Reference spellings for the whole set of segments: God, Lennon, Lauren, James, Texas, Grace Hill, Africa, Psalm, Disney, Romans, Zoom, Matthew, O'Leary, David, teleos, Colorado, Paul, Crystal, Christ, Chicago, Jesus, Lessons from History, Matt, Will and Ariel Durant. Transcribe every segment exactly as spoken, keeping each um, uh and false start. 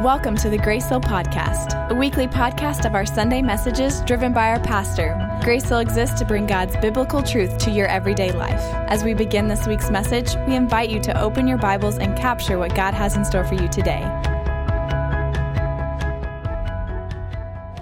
Welcome to the Grace Hill Podcast, a weekly podcast of our Sunday messages driven by our pastor. Grace Hill exists to bring God's biblical truth to your everyday life. As we begin this week's message, we invite you to open your Bibles and capture what God has in store for you today.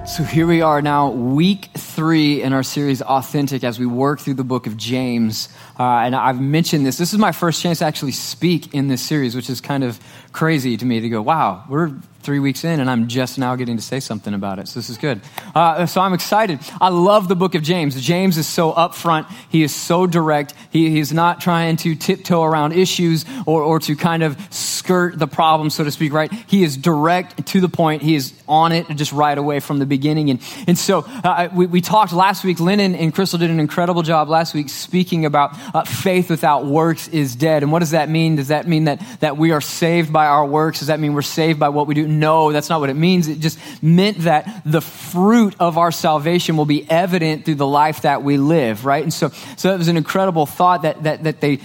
So here we are now, week three in our series, Authentic, as we work through the book of James. Uh, and I've mentioned this. This is my first chance to actually speak in this series, which is kind of crazy to me to go, wow, we're three weeks in and I'm just now getting to say something about it. So this is good. Uh, so I'm excited. I love the book of James. James is so upfront. He is so direct. He, he's not trying to tiptoe around issues or, or to kind of skirt the problem, so to speak, right? He is direct to the point. He is on it just right away from the beginning. And, and so uh, we, we talked last week. Lennon and Crystal did an incredible job last week speaking about uh, faith without works is dead. And what does that mean? Does that mean that, that we are saved by our works? Does that mean we're saved by what we do? No, that's not what it means. It just meant that the fruit of our salvation will be evident through the life that we live, right? And so, so that was an incredible thought that that that they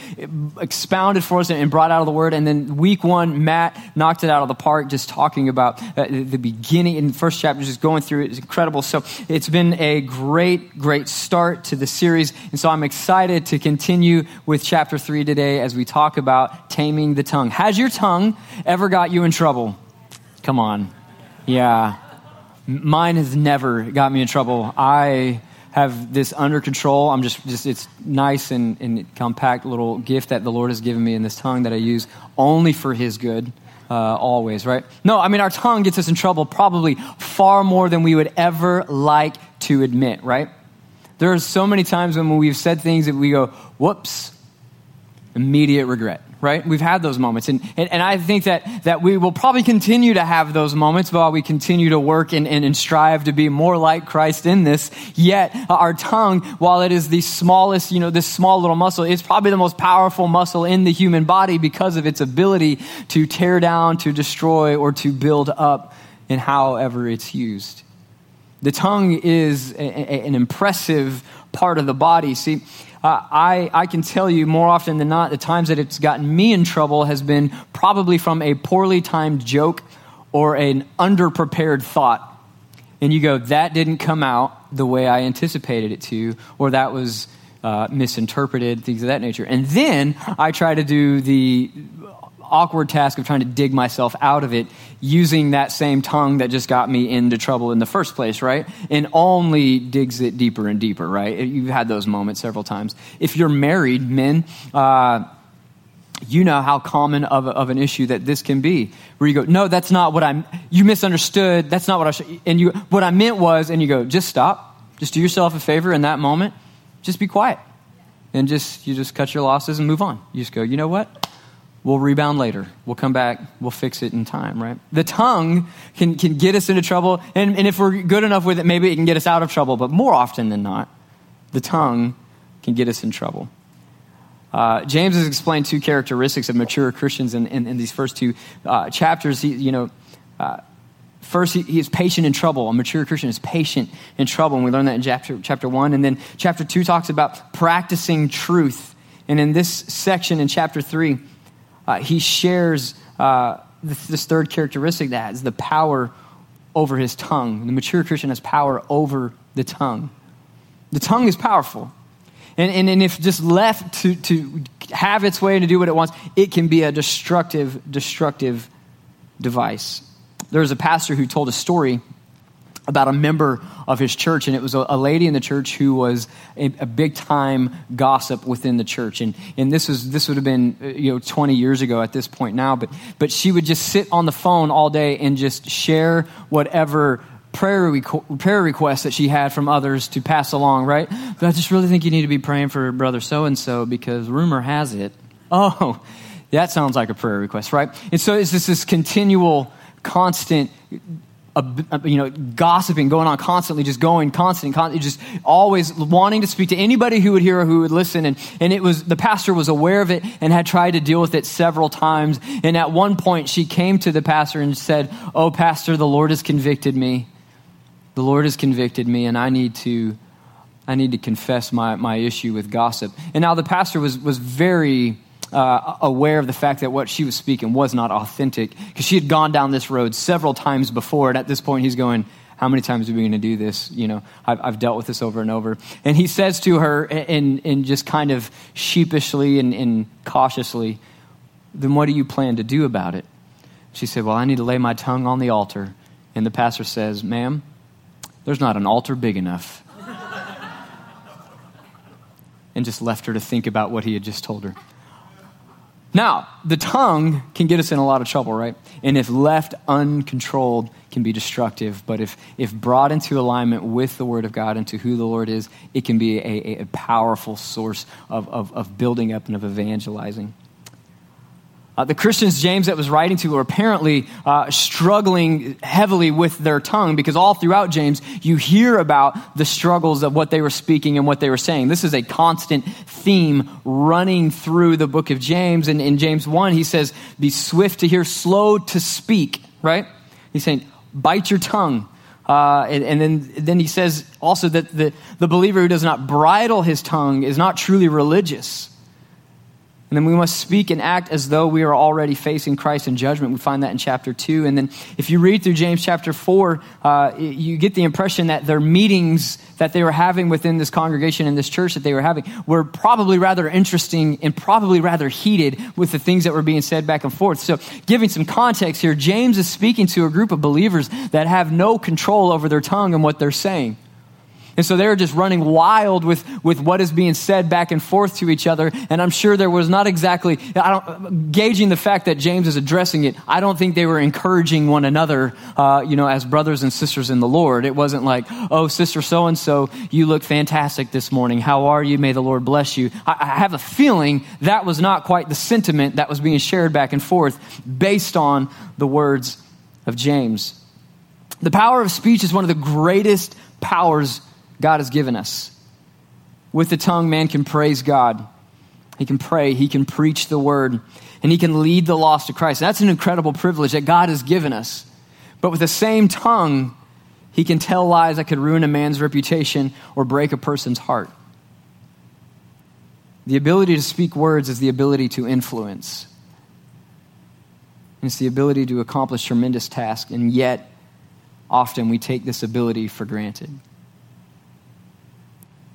expounded for us and brought out of the Word. And then week one, Matt knocked it out of the park, just talking about uh, the beginning in the first chapter, just going through it. It's incredible. So it's been a great, great start to the series. And so I'm excited to continue with chapter three today as we talk about taming the tongue. Has your tongue ever got you in trouble? Come on. Yeah. Mine has never got me in trouble. I have this under control. I'm just, just it's nice and, and compact little gift that the Lord has given me in this tongue that I use only for his good. Uh, always, right? No, I mean, our tongue gets us in trouble probably far more than we would ever like to admit, right? There are so many times when we've said things that we go, whoops, immediate regret. Right? We've had those moments. And, and and I think that that we will probably continue to have those moments while we continue to work and, and, and strive to be more like Christ in this. Yet our tongue, while it is the smallest, you know, this small little muscle, it's probably the most powerful muscle in the human body because of its ability to tear down, to destroy, or to build up in however it's used. The tongue is a, a, an impressive part of the body. See, Uh, I, I can tell you more often than not, the times that it's gotten me in trouble has been probably from a poorly timed joke or an underprepared thought. And you go, that didn't come out the way I anticipated it to, or that was uh, misinterpreted, things of that nature. And then I try to do the awkward task of trying to dig myself out of it using that same tongue that just got me into trouble in the first place, right? And only digs it deeper and deeper, right? You've had those moments several times. If you're married, men, uh, you know how common of, of an issue that this can be, where you go, no, that's not what I'm, you misunderstood, that's not what I should, and you, what I meant was, and you go, just stop, just do yourself a favor in that moment, just be quiet, and just, you just cut your losses and move on. You just go, you know what? We'll rebound later. We'll come back. We'll fix it in time, right? The tongue can, can get us into trouble. And, and if we're good enough with it, maybe it can get us out of trouble. But more often than not, the tongue can get us in trouble. Uh, James has explained two characteristics of mature Christians in, in, in these first two uh, chapters. He, you know, uh, first, he, he is patient in trouble. A mature Christian is patient in trouble. And we learn that in chapter, chapter one. And then chapter two talks about practicing truth. And in this section in chapter three, Uh, he shares uh, this, this third characteristic that is the power over his tongue. The mature Christian has power over the tongue. The tongue is powerful. And, and, and if just left to, to have its way and to do what it wants, it can be a destructive, destructive device. There was a pastor who told a story about a member of his church, and it was a, a lady in the church who was a, a big-time gossip within the church, and and this was this would have been you know twenty years ago at this point now, but but she would just sit on the phone all day and just share whatever prayer reco- prayer requests that she had from others to pass along. Right? But I just really think you need to be praying for brother so and so because rumor has it. Oh, that sounds like a prayer request, right? And so it's just this continual, constant. A, you know, gossiping, going on constantly, just going constant, constant, just always wanting to speak to anybody who would hear or who would listen. And, and it was, the pastor was aware of it and had tried to deal with it several times. And at one point she came to the pastor and said, "Oh, pastor, the Lord has convicted me. The Lord has convicted me and I need to, I I need to confess my, my issue with gossip. And now the pastor was was very uh, aware of the fact that what she was speaking was not authentic, because she had gone down this road several times before. And at this point, he's going, how many times are we going to do this? You know, I've, I've dealt with this over and over. And he says to her in, in just kind of sheepishly and, and cautiously, then what do you plan to do about it? She said, well, I need to lay my tongue on the altar. And the pastor says, ma'am, there's not an altar big enough. And just left her to think about what he had just told her. Now, the tongue can get us in a lot of trouble, right? And if left uncontrolled, can be destructive. But if if brought into alignment with the Word of God and to who the Lord is, it can be a, a, a powerful source of, of, of building up and of evangelizing. Uh, the Christians James that was writing to were apparently uh, struggling heavily with their tongue, because all throughout James, you hear about the struggles of what they were speaking and what they were saying. This is a constant theme running through the book of James. And in James one, he says, be swift to hear, slow to speak, right? He's saying, bite your tongue. Uh, and, and then, then he says also that the, the believer who does not bridle his tongue is not truly religious. And then we must speak and act as though we are already facing Christ in judgment. We find that in chapter two. And then if you read through James chapter four, uh, you get the impression that their meetings that they were having within this congregation and this church that they were having were probably rather interesting and probably rather heated with the things that were being said back and forth. So giving some context here, James is speaking to a group of believers that have no control over their tongue and what they're saying. And so they were just running wild with, with what is being said back and forth to each other. And I'm sure there was not exactly, I don't, gauging the fact that James is addressing it, I don't think they were encouraging one another, uh, you know, as brothers and sisters in the Lord. It wasn't like, oh, sister so-and-so, you look fantastic this morning. How are you? May the Lord bless you. I, I have a feeling that was not quite the sentiment that was being shared back and forth based on the words of James. The power of speech is one of the greatest powers God has given us. With the tongue, man can praise God. He can pray, he can preach the word, and he can lead the lost to Christ. That's an incredible privilege that God has given us. But with the same tongue, he can tell lies that could ruin a man's reputation or break a person's heart. The ability to speak words is the ability to influence. And it's the ability to accomplish tremendous tasks, and yet often we take this ability for granted.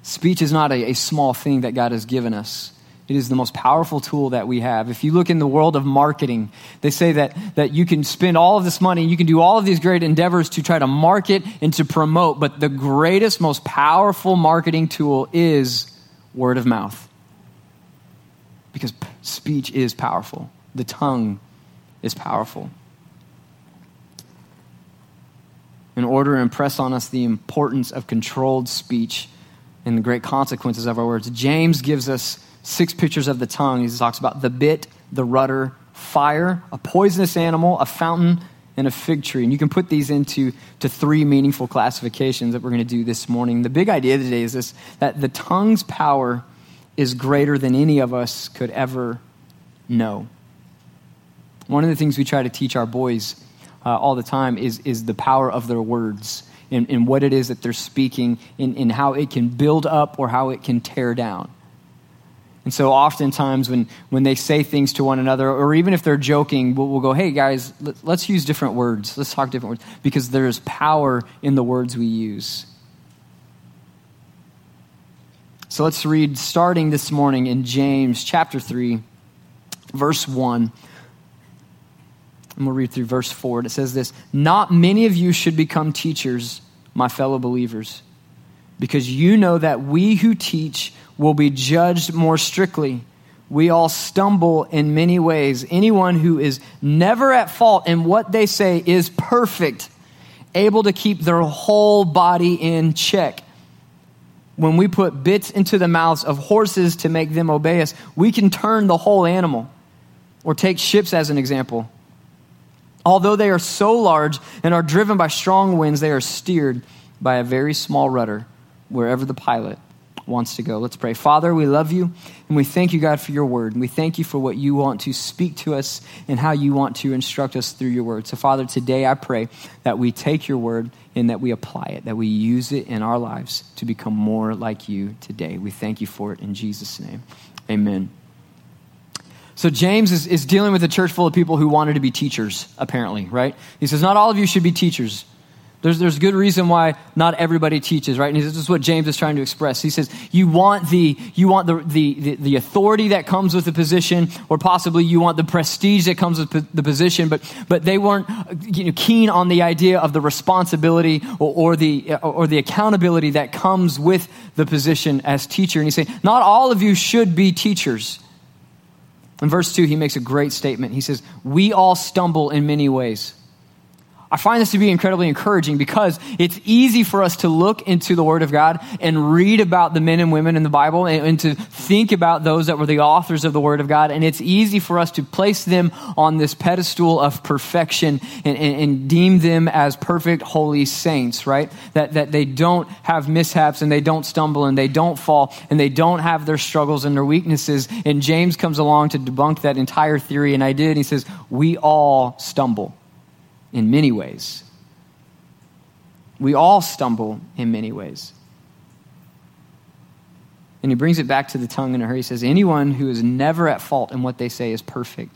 Speech is not a, a small thing that God has given us. It is the most powerful tool that we have. If you look in the world of marketing, they say that, that you can spend all of this money, you can do all of these great endeavors to try to market and to promote, but the greatest, most powerful marketing tool is word of mouth. Because p- speech is powerful. The tongue is powerful. In order to impress on us the importance of controlled speech and the great consequences of our words, James gives us six pictures of the tongue. He talks about the bit, the rudder, fire, a poisonous animal, a fountain, and a fig tree. And you can put these into to three meaningful classifications that we're going to do this morning. The big idea today is this, that the tongue's power is greater than any of us could ever know. One of the things we try to teach our boys uh, all the time is, is the power of their words. And, and what it is that they're speaking, and, and how it can build up or how it can tear down. And so oftentimes when, when they say things to one another, or even if they're joking, we'll, we'll go, hey guys, let, let's use different words. Let's talk different words, because there's power in the words we use. So let's read, starting this morning in James chapter three, verse one. And we'll read through verse four. It says this, not many of you should become teachers, my fellow believers, because you know that we who teach will be judged more strictly. We all stumble in many ways. Anyone who is never at fault in what they say is perfect, able to keep their whole body in check. When we put bits into the mouths of horses to make them obey us, we can turn the whole animal. Or take ships as an example. Although they are so large and are driven by strong winds, they are steered by a very small rudder wherever the pilot wants to go. Let's pray. Father, we love you, and we thank you, God, for your word. And we thank you for what you want to speak to us and how you want to instruct us through your word. So, Father, today I pray that we take your word and that we apply it, that we use it in our lives to become more like you today. We thank you for it in Jesus' name. Amen. So James is, is dealing with a church full of people who wanted to be teachers, apparently, right? He says, not all of you should be teachers. There's there's good reason why not everybody teaches, right? And he says, this is what James is trying to express. He says, you want the you want the the, the, the authority that comes with the position, or possibly you want the prestige that comes with p- the position, but but they weren't you know, keen on the idea of the responsibility or, or the or the accountability that comes with the position as teacher. And he's saying, not all of you should be teachers. In verse two, he makes a great statement. He says, we all stumble in many ways. I find this to be incredibly encouraging because it's easy for us to look into the Word of God and read about the men and women in the Bible and, and to think about those that were the authors of the Word of God. And it's easy for us to place them on this pedestal of perfection and, and, and deem them as perfect, holy saints, right? That, that they don't have mishaps and they don't stumble and they don't fall and they don't have their struggles and their weaknesses. And James comes along to debunk that entire theory and idea. And he says, we all stumble. In many ways. We all stumble in many ways. And he brings it back to the tongue in a hurry. He says, anyone who is never at fault in what they say is perfect,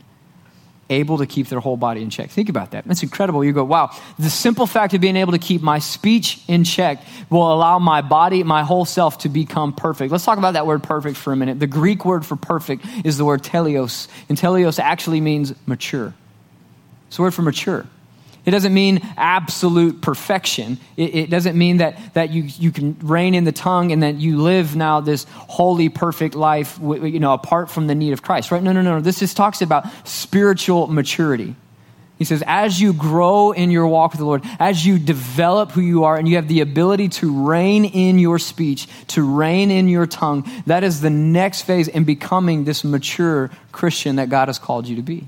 able to keep their whole body in check. Think about that. That's incredible. You go, wow, the simple fact of being able to keep my speech in check will allow my body, my whole self to become perfect. Let's talk about that word perfect for a minute. The Greek word for perfect is the word teleos. And teleos actually means mature. It's the word for mature. It doesn't mean absolute perfection. It, it doesn't mean that, that you, you can reign in the tongue and that you live now this holy, perfect life, you know, apart from the need of Christ, right? No, no, no. This just talks about spiritual maturity. He says, as you grow in your walk with the Lord, as you develop who you are and you have the ability to reign in your speech, to reign in your tongue, that is the next phase in becoming this mature Christian that God has called you to be.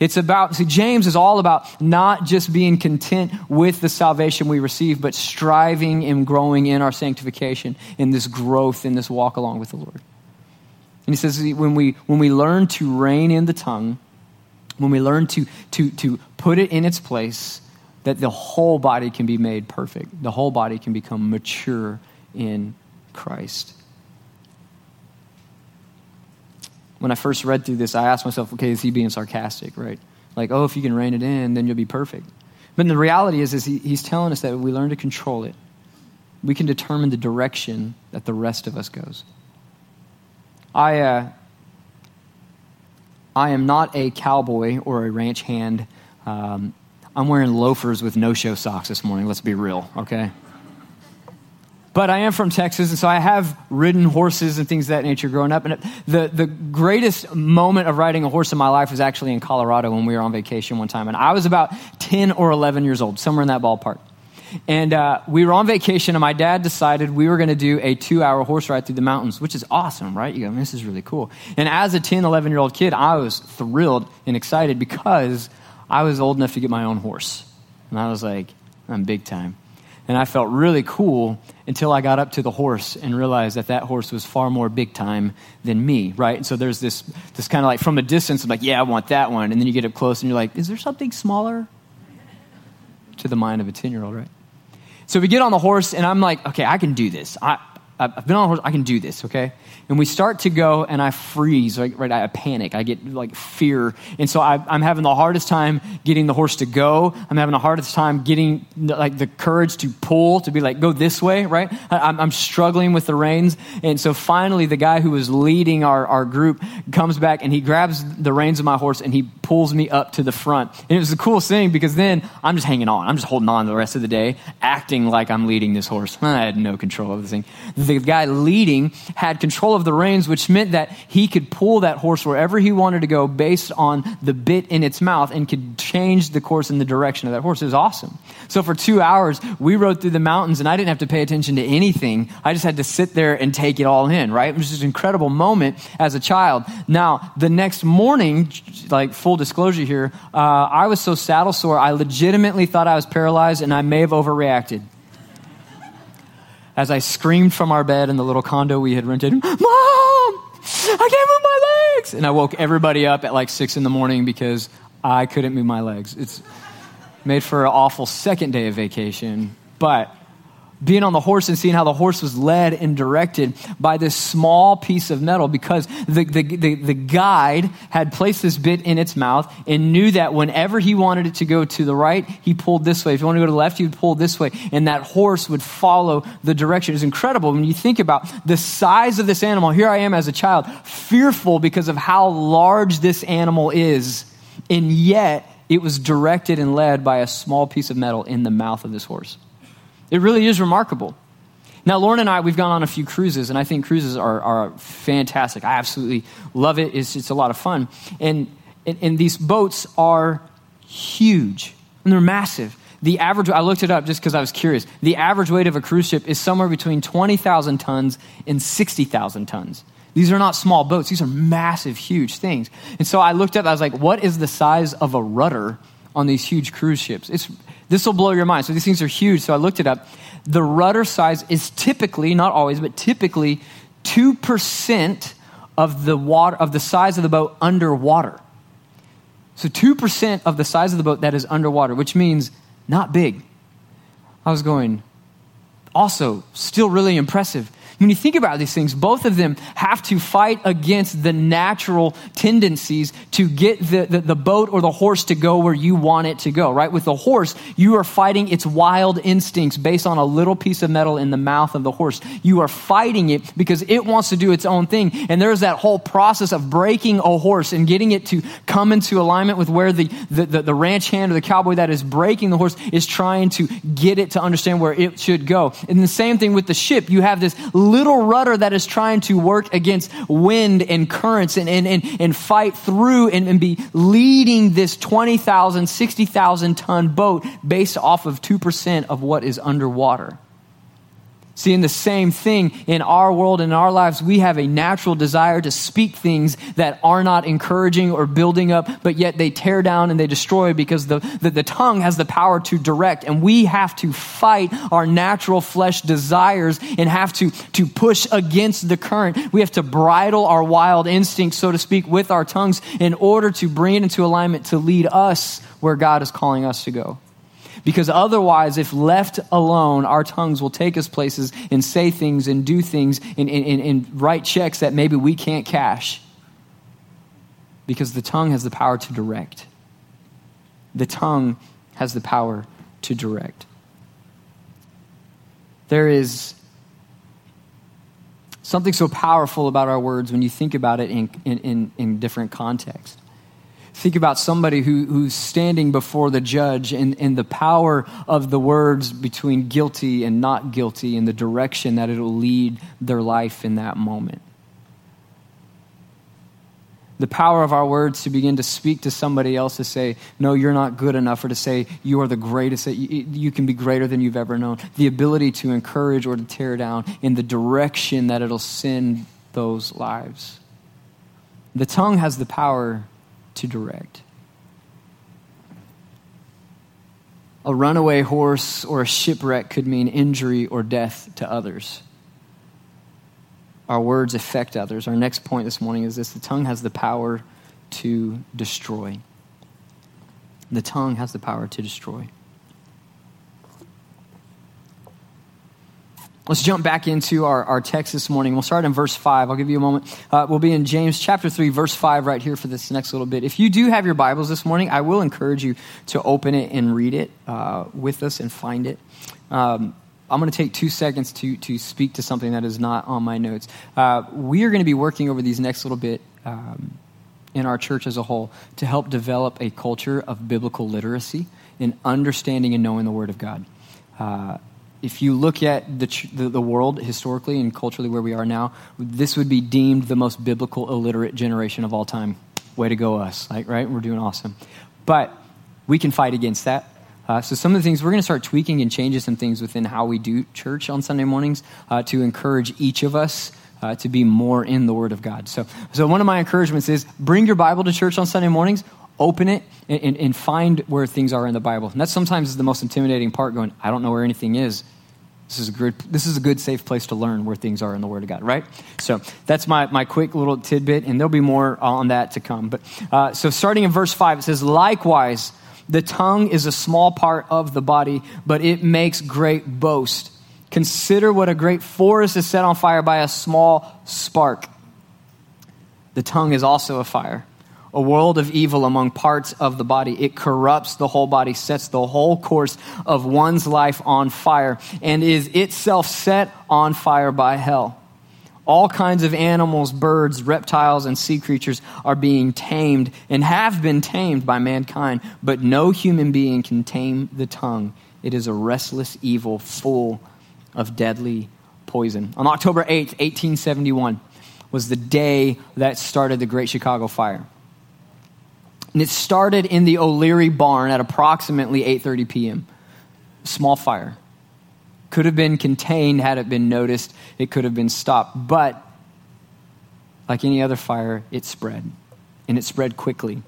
It's about, see, James is all about not just being content with the salvation we receive, but striving and growing in our sanctification, in this growth, in this walk along with the Lord. And he says, when we when we learn to reign in the tongue, when we learn to to to put it in its place, that the whole body can be made perfect. The whole body can become mature in Christ. When I first read through this, I asked myself, okay, is he being sarcastic, right? Like, oh, if you can rein it in, then you'll be perfect. But the reality is, is he, he's telling us that if we learn to control it, we can determine the direction that the rest of us goes. I, uh, I am not a cowboy or a ranch hand. Um, I'm wearing loafers with no-show socks this morning. Let's be real, okay? But I am from Texas, and so I have ridden horses and things of that nature growing up. And the, the greatest moment of riding a horse in my life was actually in Colorado when we were on vacation one time. And I was about ten or eleven years old, somewhere in that ballpark. And uh, we were on vacation, and my dad decided we were going to do a two-hour horse ride through the mountains, which is awesome, right? You go, this is really cool. And as a ten, eleven-year-old kid, I was thrilled and excited because I was old enough to get my own horse. And I was like, I'm big time. And I felt really cool until I got up to the horse and realized that that horse was far more big time than me, right? And so there's this this kind of like from a distance, I'm like, yeah, I want that one. And then you get up close and you're like, is there something smaller? To the mind of a ten-year-old, right? So we get on the horse and I'm like, okay, I can do this. I, I've been on a horse, I can do this, okay? And we start to go and I freeze, right? right I panic, I get like fear. And so I, I'm having the hardest time getting the horse to go. I'm having the hardest time getting like the courage to pull, to be like, go this way, right? I'm, I'm struggling with the reins. And so finally the guy who was leading our, our group comes back and he grabs the reins of my horse and he pulls me up to the front. And it was the coolest thing because then I'm just hanging on. I'm just holding on the rest of the day, acting like I'm leading this horse. I had no control of the thing. The guy leading had control of the reins, which meant that he could pull that horse wherever he wanted to go based on the bit in its mouth and could change the course and the direction of that horse. It was awesome. So for two hours, we rode through the mountains and I didn't have to pay attention to anything. I just had to sit there and take it all in, right? It was just an incredible moment as a child. Now, the next morning, like full disclosure here, uh, I was so saddle sore, I legitimately thought I was paralyzed and I may have overreacted. as I screamed from our bed in the little condo we had rented, "Mom, I can't move my legs!" And I woke everybody up at like six in the morning because I couldn't move my legs. It's made for an awful second day of vacation, but being on the horse and seeing how the horse was led and directed by this small piece of metal, because the, the, the, the guide had placed this bit in its mouth and knew that whenever he wanted it to go to the right, he pulled this way. If you want to go to the left, he would pull this way. And that horse would follow the direction. It's incredible when you think about the size of this animal. Here I am as a child, fearful because of how large this animal is. And yet it was directed and led by a small piece of metal in the mouth of this horse. It really is remarkable. Now, Lauren and I, we've gone on a few cruises, and I think cruises are, are fantastic. I absolutely love it. It's, it's a lot of fun. And, and, and these boats are huge, and they're massive. The average, I looked it up just because I was curious. The average weight of a cruise ship is somewhere between twenty thousand tons and sixty thousand tons. These are not small boats. These are massive, huge things. And so I looked up, I was like, what is the size of a rudder on these huge cruise ships? It's This will blow your mind. So these things are huge. So I looked it up. The rudder size is typically, not always, but typically two percent of the water of the size of the boat underwater. So two percent of the size of the boat that is underwater, which means not big. I was going, also, still really impressive. When you think about these things, both of them have to fight against the natural tendencies to get the, the, the boat or the horse to go where you want it to go, right? With the horse, you are fighting its wild instincts based on a little piece of metal in the mouth of the horse. You are fighting it because it wants to do its own thing. And there's that whole process of breaking a horse and getting it to come into alignment with where the, the, the, the ranch hand or the cowboy that is breaking the horse is trying to get it to understand where it should go. And the same thing with the ship. You have this little rudder that is trying to work against wind and currents and and, and, and fight through and, and be leading this twenty thousand, sixty thousand ton boat based off of two percent of what is underwater. See, in the same thing in our world, in our lives, we have a natural desire to speak things that are not encouraging or building up, but yet they tear down and they destroy because the, the, the tongue has the power to direct. And we have to fight our natural flesh desires and have to, to push against the current. We have to bridle our wild instincts, so to speak, with our tongues in order to bring it into alignment to lead us where God is calling us to go. Because otherwise, if left alone, our tongues will take us places and say things and do things and, and, and write checks that maybe we can't cash. Because the tongue has the power to direct. The tongue has the power to direct. There is something so powerful about our words when you think about it in, in, in different contexts. Think about somebody who, who's standing before the judge and, and the power of the words between guilty and not guilty and the direction that it'll lead their life in that moment. The power of our words to begin to speak to somebody else to say, no, you're not good enough, or to say, you are the greatest, that you, you can be greater than you've ever known. The ability to encourage or to tear down in the direction that it'll send those lives. The tongue has the power to direct. A runaway horse or a shipwreck could mean injury or death to others. Our words affect others. Our next point this morning is this: the tongue has the power to destroy. The tongue has the power to destroy. Let's jump back into our, our text this morning. We'll start in verse five. I'll give you a moment. Uh, we'll be in James chapter three, verse five right here for this next little bit. If you do have your Bibles this morning, I will encourage you to open it and read it uh, with us and find it. Um, I'm going to take two seconds to, to speak to something that is not on my notes. Uh, we are going to be working over these next little bit um, in our church as a whole to help develop a culture of biblical literacy and understanding and knowing the Word of God. Uh If you look at the, the the world historically and culturally where we are now, this would be deemed the most biblical illiterate generation of all time. Way to go us, like, right? We're doing awesome. But we can fight against that. Uh, so some of the things, we're going to start tweaking and changing some things within how we do church on Sunday mornings uh, to encourage each of us uh, to be more in the Word of God. So, so one of my encouragements is bring your Bible to church on Sunday mornings. Open it and, and, and find where things are in the Bible. And that's sometimes the most intimidating part, going, I don't know where anything is. This is a good, this is a good safe place to learn where things are in the Word of God, right? So that's my, my quick little tidbit, and there'll be more on that to come. But uh, so starting in verse five, it says, "Likewise, the tongue is a small part of the body, but it makes great boast. Consider what a great forest is set on fire by a small spark. The tongue is also a fire, a world of evil among parts of the body. It corrupts the whole body, sets the whole course of one's life on fire, and is itself set on fire by hell. All kinds of animals, birds, reptiles, and sea creatures are being tamed and have been tamed by mankind, but no human being can tame the tongue. It is a restless evil full of deadly poison." On October eighth, eighteen seventy-one was the day that started the Great Chicago Fire. And it started in the O'Leary barn at approximately eight thirty p.m. Small fire. Could have been contained had it been noticed. It could have been stopped. But like any other fire, it spread. And it spread quickly.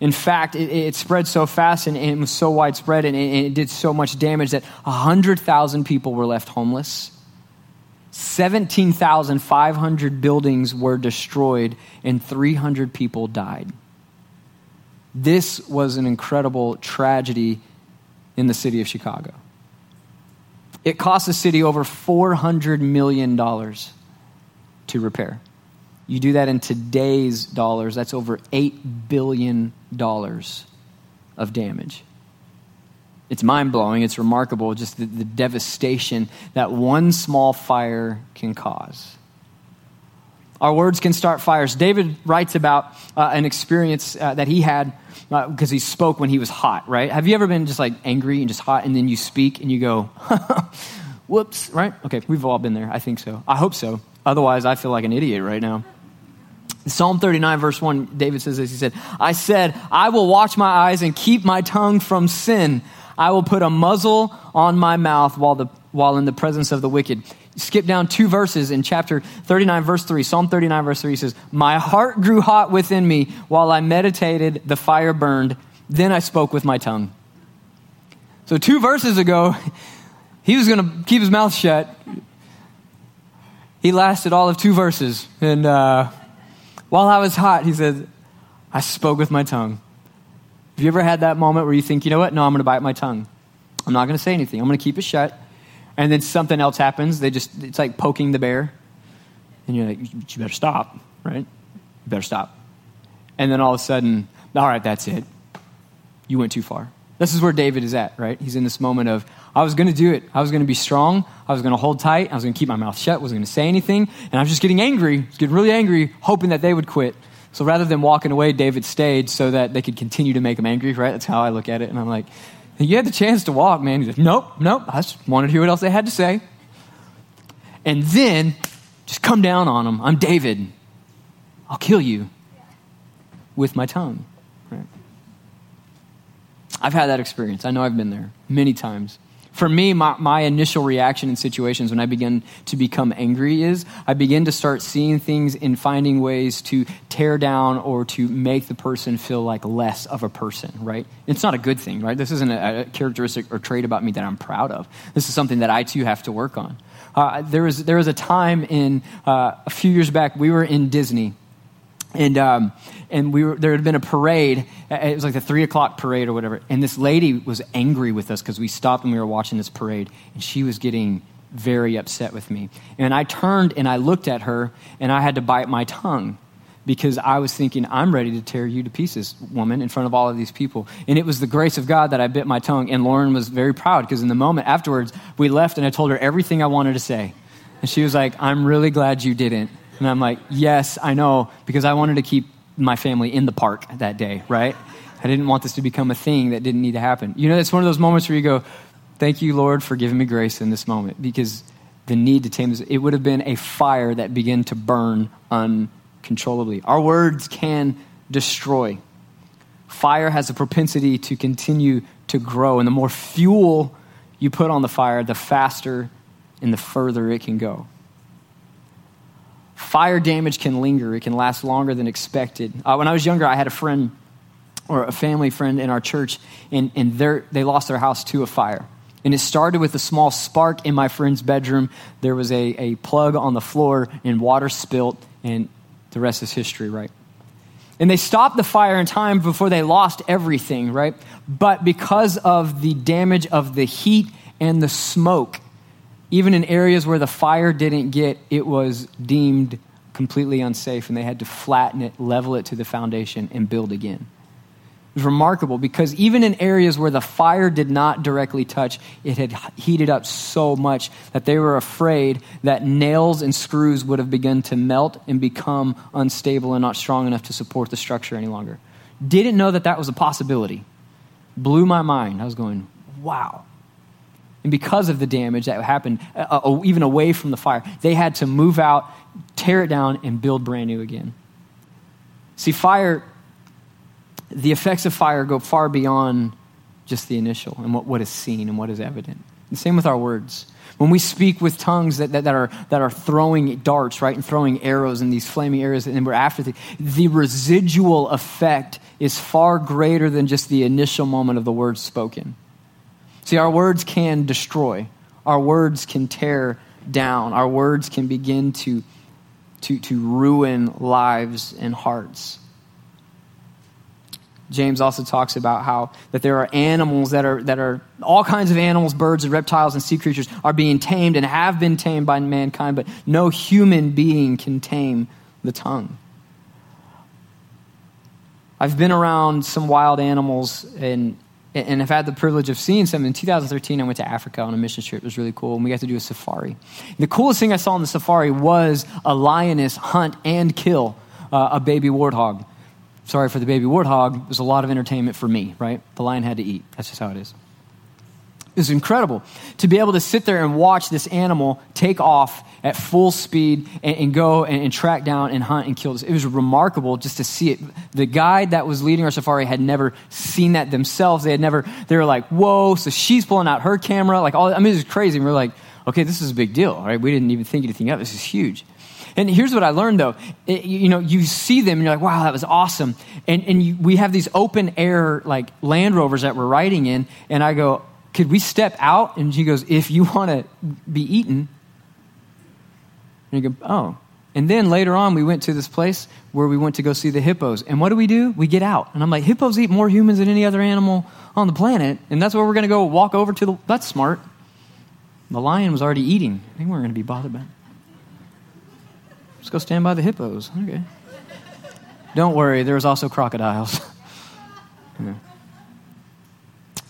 In fact, it, it spread so fast and, and it was so widespread and it, and it did so much damage that one hundred thousand people were left homeless. seventeen thousand five hundred buildings were destroyed and three hundred people died. This was an incredible tragedy in the city of Chicago. It cost the city over four hundred million dollars to repair. You do that in today's dollars, that's over eight billion dollars of damage. It's mind-blowing, it's remarkable, just the, the devastation that one small fire can cause. Our words can start fires. David writes about uh, an experience uh, that he had because uh, he spoke when he was hot, right? Have you ever been just like angry and just hot and then you speak and you go, whoops, right? Okay, we've all been there. I think so. I hope so. Otherwise, I feel like an idiot right now. Psalm thirty-nine, verse one, David says this. He said, "I said, I will watch my eyes and keep my tongue from sin. I will put a muzzle on my mouth while the while in the presence of the wicked." Skip down two verses in chapter thirty-nine, verse three. Psalm thirty-nine, verse three says, "My heart grew hot within me while I meditated, the fire burned. Then I spoke with my tongue." So two verses ago, he was going to keep his mouth shut. He lasted all of two verses. And uh, while I was hot, he said, "I spoke with my tongue." Have you ever had that moment where you think, you know what? No, I'm going to bite my tongue. I'm not going to say anything. I'm going to keep it shut. And then something else happens. They just, it's like poking the bear. And you're like, you better stop, right? You better stop. And then all of a sudden, all right, that's it. You went too far. This is where David is at, right? He's in this moment of, I was going to do it. I was going to be strong. I was going to hold tight. I was going to keep my mouth shut. I wasn't going to say anything. And I was just getting angry. I was getting really angry, hoping that they would quit. So rather than walking away, David stayed so that they could continue to make him angry, right? That's how I look at it. And I'm like, you had the chance to walk, man. He's like, nope, nope. I just wanted to hear what else they had to say. And then just come down on them. I'm David. I'll kill you with my tongue. Right? I've had that experience. I know I've been there many times. For me, my, my initial reaction in situations when I begin to become angry is I begin to start seeing things and finding ways to tear down or to make the person feel like less of a person, right? It's not a good thing, right? This isn't a, a characteristic or trait about me that I'm proud of. This is something that I too have to work on. Uh, there was, there was a time in, uh, a few years back, we were in Disney. And um, and we were, there had been a parade. It was like the three o'clock parade or whatever. And this lady was angry with us because we stopped and we were watching this parade. And she was getting very upset with me. And I turned and I looked at her and I had to bite my tongue because I was thinking, I'm ready to tear you to pieces, woman, in front of all of these people. And it was the grace of God that I bit my tongue. And Lauren was very proud because in the moment afterwards, we left and I told her everything I wanted to say. And she was like, I'm really glad you didn't. And I'm like, yes, I know, because I wanted to keep my family in the park that day, right? I didn't want this to become a thing that didn't need to happen. You know, it's one of those moments where you go, thank you, Lord, for giving me grace in this moment, because the need to tame this, it would have been a fire that began to burn uncontrollably. Our words can destroy. Fire has a propensity to continue to grow, and the more fuel you put on the fire, the faster and the further it can go. Fire damage can linger. It can last longer than expected. Uh, when I was younger, I had a friend or a family friend in our church, and, and they lost their house to a fire. And it started with a small spark in my friend's bedroom. There was a, a plug on the floor and water spilt, and the rest is history, right? And they stopped the fire in time before they lost everything, right? But because of the damage of the heat and the smoke, even in areas where the fire didn't get, it was deemed completely unsafe, and they had to flatten it, level it to the foundation, and build again. It was remarkable because even in areas where the fire did not directly touch, it had heated up so much that they were afraid that nails and screws would have begun to melt and become unstable and not strong enough to support the structure any longer. Didn't know that that was a possibility. Blew my mind. I was going, wow. And because of the damage that happened, uh, uh, even away from the fire, they had to move out, tear it down, and build brand new again. See, fire... The effects of fire go far beyond just the initial and what, what is seen and what is evident. The same with our words. When we speak with tongues that, that, that are that are throwing darts, right, and throwing arrows in these flaming areas, and we're after the, the residual effect is far greater than just the initial moment of the words spoken. See, our words can destroy. Our words can tear down. Our words can begin to to to ruin lives and hearts. James also talks about how that there are animals that are, that are all kinds of animals, birds and reptiles and sea creatures are being tamed and have been tamed by mankind, but no human being can tame the tongue. I've been around some wild animals and and I've had the privilege of seeing some. In two thousand thirteen, I went to Africa on a mission trip. It was really cool, and we got to do a safari. The coolest thing I saw on the safari was a lioness hunt and kill uh, a baby warthog. Sorry for the baby warthog. It was a lot of entertainment for me, right? The lion had to eat. That's just how it is. It was incredible to be able to sit there and watch this animal take off at full speed and, and go and, and track down and hunt and kill this. It was remarkable just to see it. The guide that was leading our safari had never seen that themselves. They had never, they were like, whoa. So she's pulling out her camera. Like, all, I mean, it was crazy. And we were like, okay, this is a big deal, right? We didn't even think anything of it. This is huge. And here's what I learned, though. It, you know, you see them, and you're like, wow, that was awesome. And and you, we have these open-air, like, Land Rovers that we're riding in, and I go, could we step out? And she goes, if you want to be eaten. And you go, oh. And then later on, we went to this place where we went to go see the hippos. And what do we do? We get out. And I'm like, hippos eat more humans than any other animal on the planet, and that's where we're going to go walk over to the... That's smart. The lion was already eating. I think we weren't going to be bothered by it. Let's go stand by the hippos. Okay. Don't worry, there was also crocodiles. Yeah.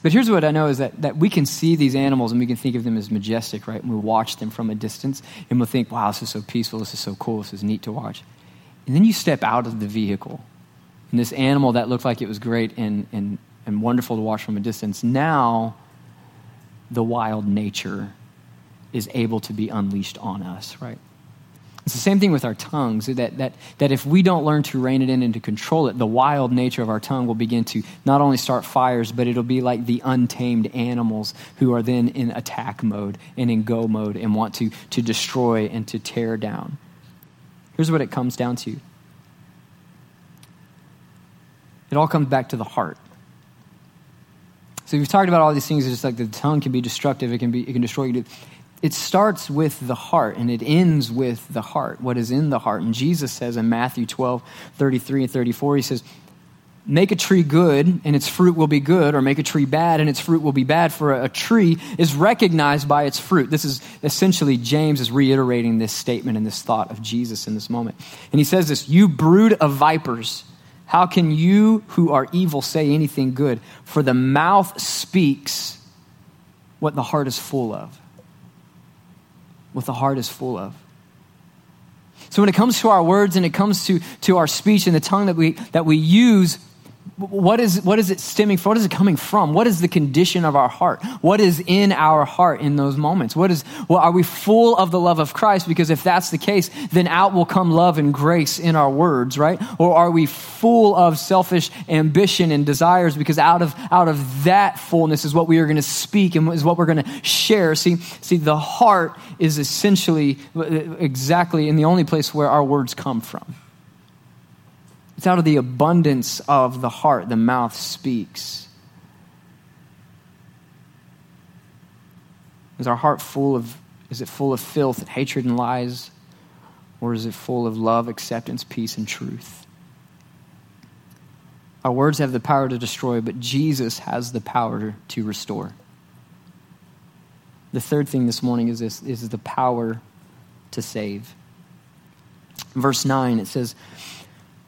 But here's what I know is that, that we can see these animals and we can think of them as majestic, right? And we watch them from a distance and we'll think, wow, this is so peaceful, this is so cool, this is neat to watch. And then you step out of the vehicle and this animal that looked like it was great and, and, and wonderful to watch from a distance, now the wild nature is able to be unleashed on us, right? It's the same thing with our tongues, that that that if we don't learn to rein it in and to control it, the wild nature of our tongue will begin to not only start fires, but it'll be like the untamed animals who are then in attack mode and in go mode and want to, to destroy and to tear down. Here's what it comes down to. It all comes back to the heart. So we've talked about all these things, it's just like the tongue can be destructive, it can be it can destroy you. It starts with the heart, and it ends with the heart, what is in the heart. And Jesus says in Matthew twelve, thirty-three and thirty-four, he says, make a tree good, and its fruit will be good, or make a tree bad, and its fruit will be bad, for a tree is recognized by its fruit. This is essentially, James is reiterating this statement and this thought of Jesus in this moment. And he says this, you brood of vipers, how can you who are evil say anything good? For the mouth speaks what the heart is full of. what the heart is full of. So when it comes to our words and it comes to, to our speech and the tongue that we that we use, what is what is it stemming from? What is it coming from? What is the condition of our heart? What is in our heart in those moments? What is well, are we full of the love of Christ? Because if that's the case, then out will come love and grace in our words, right? Or are we full of selfish ambition and desires? Because out of out of that fullness is what we are going to speak and is what we're going to share. See, see, the heart is essentially exactly in the only place where our words come from. It's out of the abundance of the heart, the mouth speaks. Is our heart full of, is it full of filth and hatred and lies? Or is it full of love, acceptance, peace, and truth? Our words have the power to destroy, but Jesus has the power to restore. The third thing this morning is this, is the power to save. Verse nine, it says,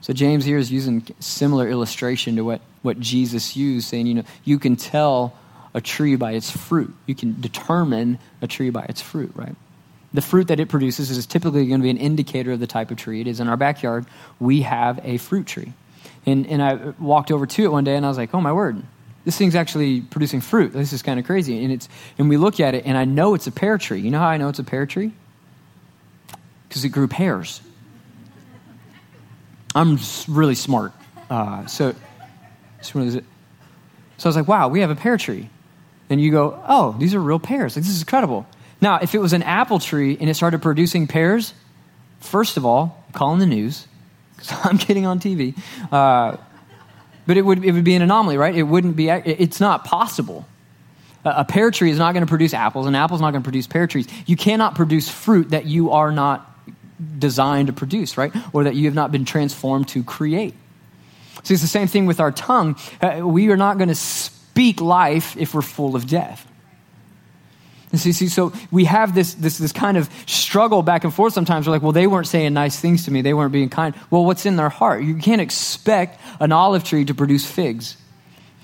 So James here is using similar illustration to what, what Jesus used, saying, you know, you can tell a tree by its fruit. You can determine a tree by its fruit, right? The fruit that it produces is typically going to be an indicator of the type of tree it is. In our backyard, we have a fruit tree. And and I walked over to it one day and I was like, oh my word, this thing's actually producing fruit. This is kind of crazy. And it's and we look at it and I know it's a pear tree. You know how I know it's a pear tree? Because it grew pears. I'm really smart. Uh, so, so I was like, wow, we have a pear tree. And you go, oh, these are real pears. Like, this is incredible. Now, if it was an apple tree and it started producing pears, first of all, I'm calling the news because I'm getting on T V. Uh, but it would it would be an anomaly, right? It wouldn't be, it's not possible. A pear tree is not going to produce apples, and apples not going to produce pear trees. You cannot produce fruit that you are not designed to produce, right? Or that you have not been transformed to create. See, it's the same thing with our tongue. Uh, we are not going to speak life if we're full of death. And see, see, so we have this this this kind of struggle back and forth sometimes. We're like, well, they weren't saying nice things to me. They weren't being kind. Well, what's in their heart? You can't expect an olive tree to produce figs.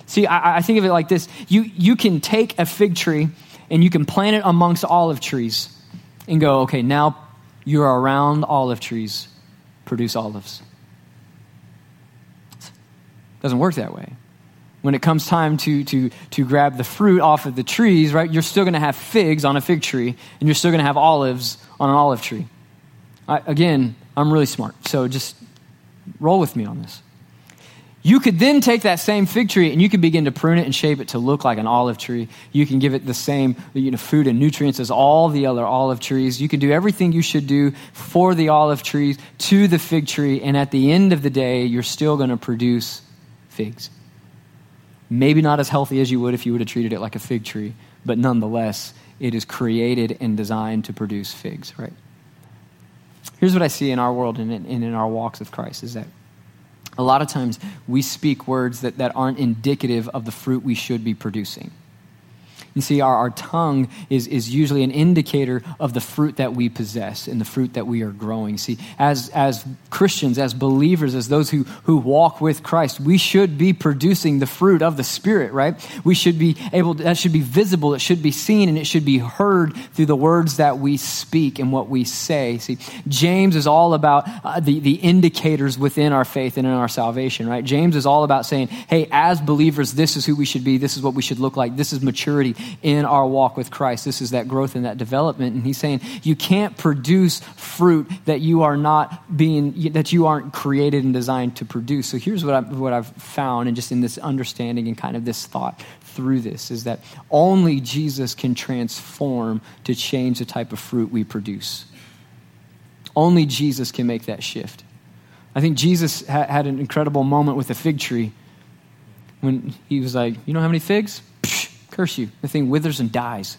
See, I, I think of it like this. You you can take a fig tree and you can plant it amongst olive trees and go, okay, now you're around olive trees, produce olives. Doesn't work that way. When it comes time to to to grab the fruit off of the trees, right, you're still going to have figs on a fig tree, and you're still going to have olives on an olive tree. I, again, I'm really smart, so just roll with me on this. You could then take that same fig tree and you can begin to prune it and shape it to look like an olive tree. You can give it the same, you know, food and nutrients as all the other olive trees. You can do everything you should do for the olive trees to the fig tree. And at the end of the day, you're still going to produce figs. Maybe not as healthy as you would if you would have treated it like a fig tree, but nonetheless, it is created and designed to produce figs, right? Here's what I see in our world and in, and in our walks with Christ is that a lot of times we speak words that, that aren't indicative of the fruit we should be producing. You see, our, our tongue is, is usually an indicator of the fruit that we possess and the fruit that we are growing. See, as, as Christians, as believers, as those who, who walk with Christ, we should be producing the fruit of the Spirit, right? We should be able to, that should be visible, it should be seen, and it should be heard through the words that we speak and what we say. See, James is all about uh, the, the indicators within our faith and in our salvation, right? James is all about saying, hey, as believers, this is who we should be, this is what we should look like, this is maturity in our walk with Christ. This is that growth and that development. And he's saying you can't produce fruit that you are not being, that you aren't created and designed to produce. So here's what, I, what I've found, and just in this understanding and kind of this thought through this, is that only Jesus can transform to change the type of fruit we produce. Only Jesus can make that shift. I think Jesus ha- had an incredible moment with a fig tree when he was like, you don't have any figs? Curse you. The thing withers and dies.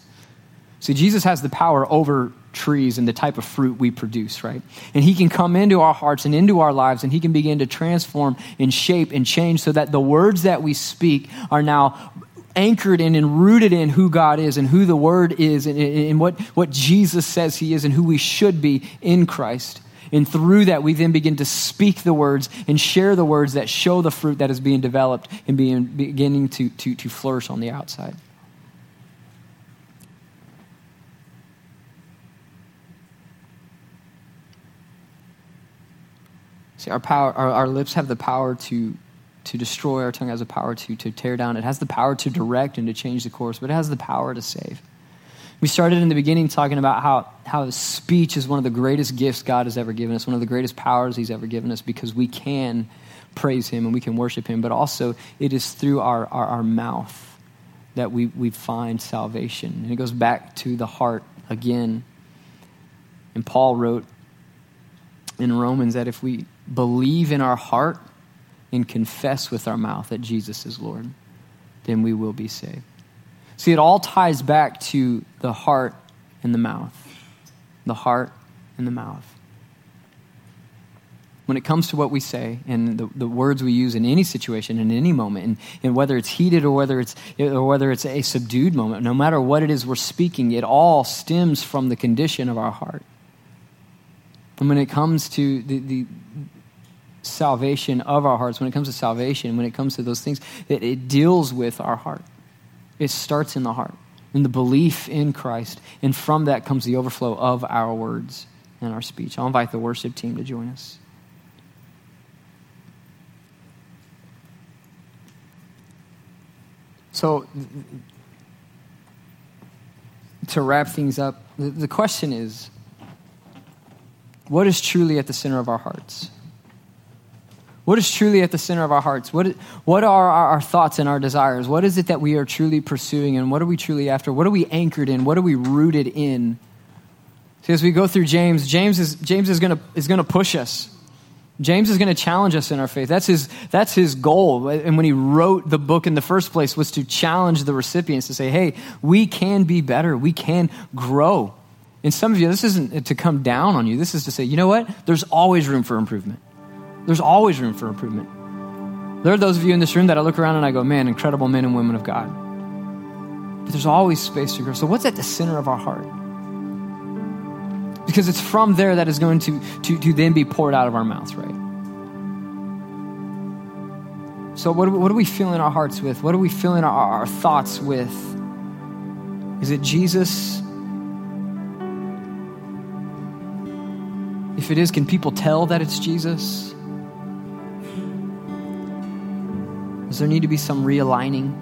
See, Jesus has the power over trees and the type of fruit we produce, right? And he can come into our hearts and into our lives, and he can begin to transform and shape and change so that the words that we speak are now anchored in and rooted in who God is and who the Word is and, and what, what Jesus says he is and who we should be in Christ. And through that, we then begin to speak the words and share the words that show the fruit that is being developed and being, beginning to, to, to flourish on the outside. See, our power, our, our lips have the power to to destroy. Our tongue has the power to to tear down. It has the power to direct and to change the course, but it has the power to save. We started in the beginning talking about how, how speech is one of the greatest gifts God has ever given us, one of the greatest powers he's ever given us, because we can praise him and we can worship him, but also it is through our, our, our mouth that we, we find salvation. And it goes back to the heart again. And Paul wrote in Romans that if we believe in our heart and confess with our mouth that Jesus is Lord, then we will be saved. See, it all ties back to the heart and the mouth. The heart and the mouth. When it comes to what we say and the, the words we use in any situation, in any moment, and, and whether it's heated or whether it's or whether it's a subdued moment, no matter what it is we're speaking, it all stems from the condition of our heart. And when it comes to the, the salvation of our hearts, when it comes to salvation, when it comes to those things, it, it deals with our heart. It starts in the heart, in the belief in Christ, and from that comes the overflow of our words and our speech. I'll invite the worship team to join us. So to wrap things up, the question is, what is truly at the center of our hearts? What is truly at the center of our hearts? What, what are our thoughts and our desires? What is it that we are truly pursuing, and what are we truly after? What are we anchored in? What are we rooted in? See, as we go through James, James is James is gonna is gonna push us. James is going to challenge us in our faith. That's his, that's his goal. And when he wrote the book in the first place was to challenge the recipients to say, hey, we can be better. We can grow. And some of you, this isn't to come down on you. This is to say, you know what? There's always room for improvement. There's always room for improvement. There are those of you in this room that I look around and I go, man, incredible men and women of God. But there's always space to grow. So what's at the center of our heart? Because it's from there that is going to, to, to then be poured out of our mouths, right? So what, what are we filling our hearts with? What are we filling our, our thoughts with? Is it Jesus? If it is, can people tell that it's Jesus? Does there need to be some realigning?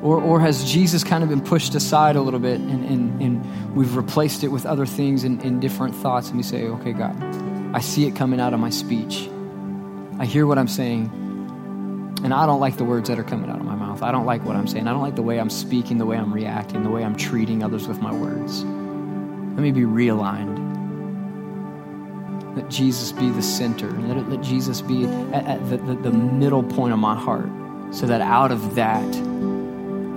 Or, or has Jesus kind of been pushed aside a little bit and, and, and we've replaced it with other things and, and different thoughts, and we say, okay, God, I see it coming out of my speech. I hear what I'm saying, and I don't like the words that are coming out of my mouth. I don't like what I'm saying. I don't like the way I'm speaking, the way I'm reacting, the way I'm treating others with my words. Let me be realigned. Let Jesus be the center. Let, it, let Jesus be at, at the, the, the middle point of my heart, so that out of that,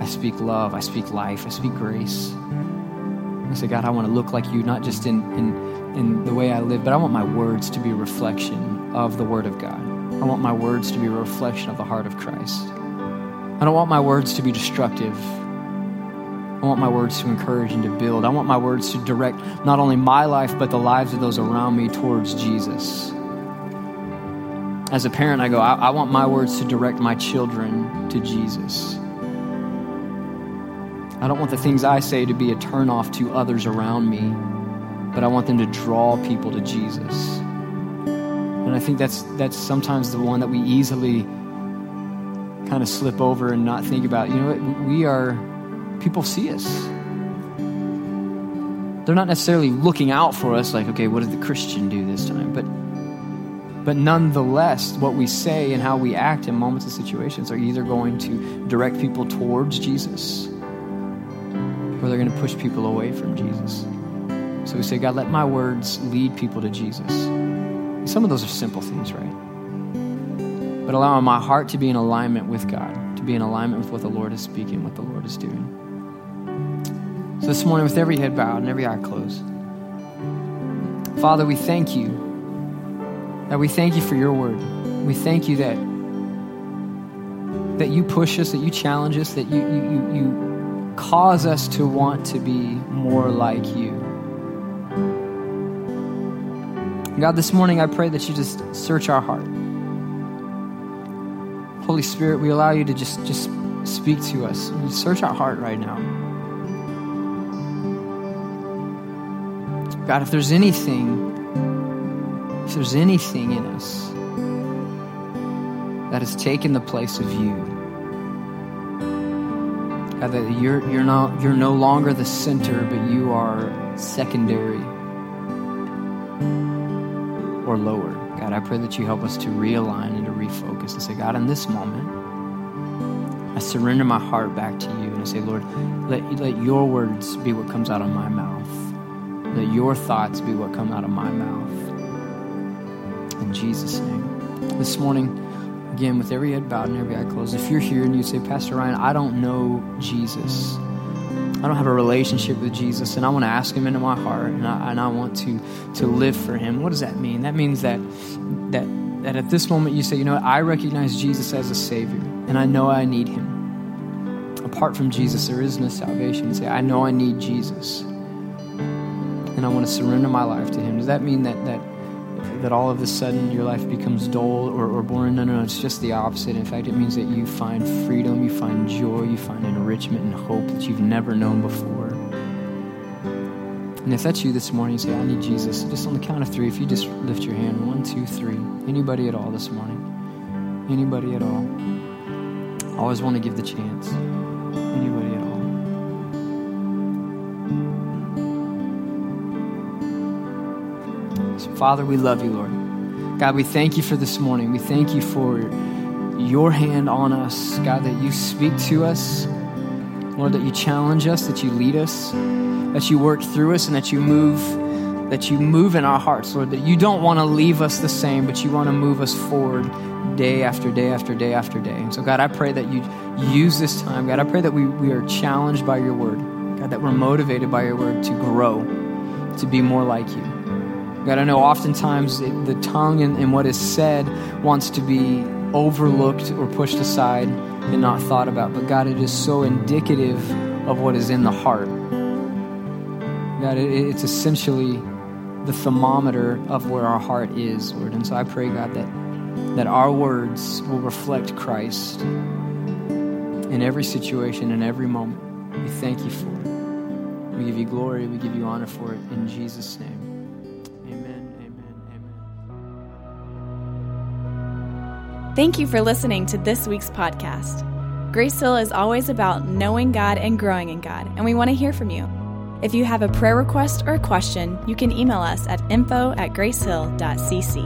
I speak love, I speak life, I speak grace. I say, God, I want to look like you, not just in, in, in the way I live, but I want my words to be a reflection of the Word of God. I want my words to be a reflection of the heart of Christ. I don't want my words to be destructive. I want my words to encourage and to build. I want my words to direct not only my life, but the lives of those around me towards Jesus. As a parent, I go, I, I want my words to direct my children to Jesus. I don't want the things I say to be a turnoff to others around me, but I want them to draw people to Jesus. And I think that's that's sometimes the one that we easily kind of slip over and not think about. You know what? We are, people see us. They're not necessarily looking out for us like, okay, what did the Christian do this time? But But nonetheless, what we say and how we act in moments and situations are either going to direct people towards Jesus, or they're going to push people away from Jesus. So we say, God, let my words lead people to Jesus. Some of those are simple things, right? But allowing my heart to be in alignment with God, to be in alignment with what the Lord is speaking, what the Lord is doing. So this morning, with every head bowed and every eye closed, Father, we thank you that we thank you for your word. We thank you that that you push us, that you challenge us, that you you you, you cause us to want to be more like you. God, this morning I pray that you just search our heart. Holy Spirit, we allow you to just, just speak to us. You search our heart right now. God, if there's anything, if there's anything in us that has taken the place of you, God, that you're you're not you're no longer the center, but you are secondary or lower. God, I pray that you help us to realign and to refocus and say, God, in this moment, I surrender my heart back to you, and I say, Lord, let let your words be what comes out of my mouth. Let your thoughts be what come out of my mouth. In Jesus' name. This morning, again, with every head bowed and every eye closed, if you're here and you say, Pastor Ryan, I don't know Jesus. I don't have a relationship with Jesus, and I want to ask him into my heart, and I, and I want to, to live for him. What does that mean? That means that, that, that at this moment you say, you know what, I recognize Jesus as a Savior, and I know I need him. Apart from Jesus, there is no salvation. You say, I know I need Jesus, and I want to surrender my life to him. Does that mean that that that all of a sudden your life becomes dull or, or boring? No, no, no, it's just the opposite. In fact, it means that you find freedom, you find joy, you find enrichment and hope that you've never known before. And if that's you this morning, you say, I need Jesus. Just on the count of three, if you just lift your hand, one, two, three. Anybody at all this morning? Anybody at all? I always want to give the chance. Anybody at all? Father, we love you, Lord. God, we thank you for this morning. We thank you for your hand on us. God, that you speak to us. Lord, that you challenge us, that you lead us, that you work through us, and that you move, that you move in our hearts, Lord, that you don't want to leave us the same, but you want to move us forward day after day after day after day. And so, God, I pray that you use this time. God, I pray that we, we are challenged by your word. God, that we're motivated by your word to grow, to be more like you. God, I know oftentimes the tongue and, and what is said wants to be overlooked or pushed aside and not thought about. But God, it is so indicative of what is in the heart. God, it, it's essentially the thermometer of where our heart is, Lord. And so I pray, God, that, that our words will reflect Christ in every situation, in every moment. We thank you for it. We give you glory. We give you honor for it. In Jesus' name. Thank you for listening to this week's podcast. Grace Hill is always about knowing God and growing in God, and we want to hear from you. If you have a prayer request or a question, you can email us at info at gracehill dot c c.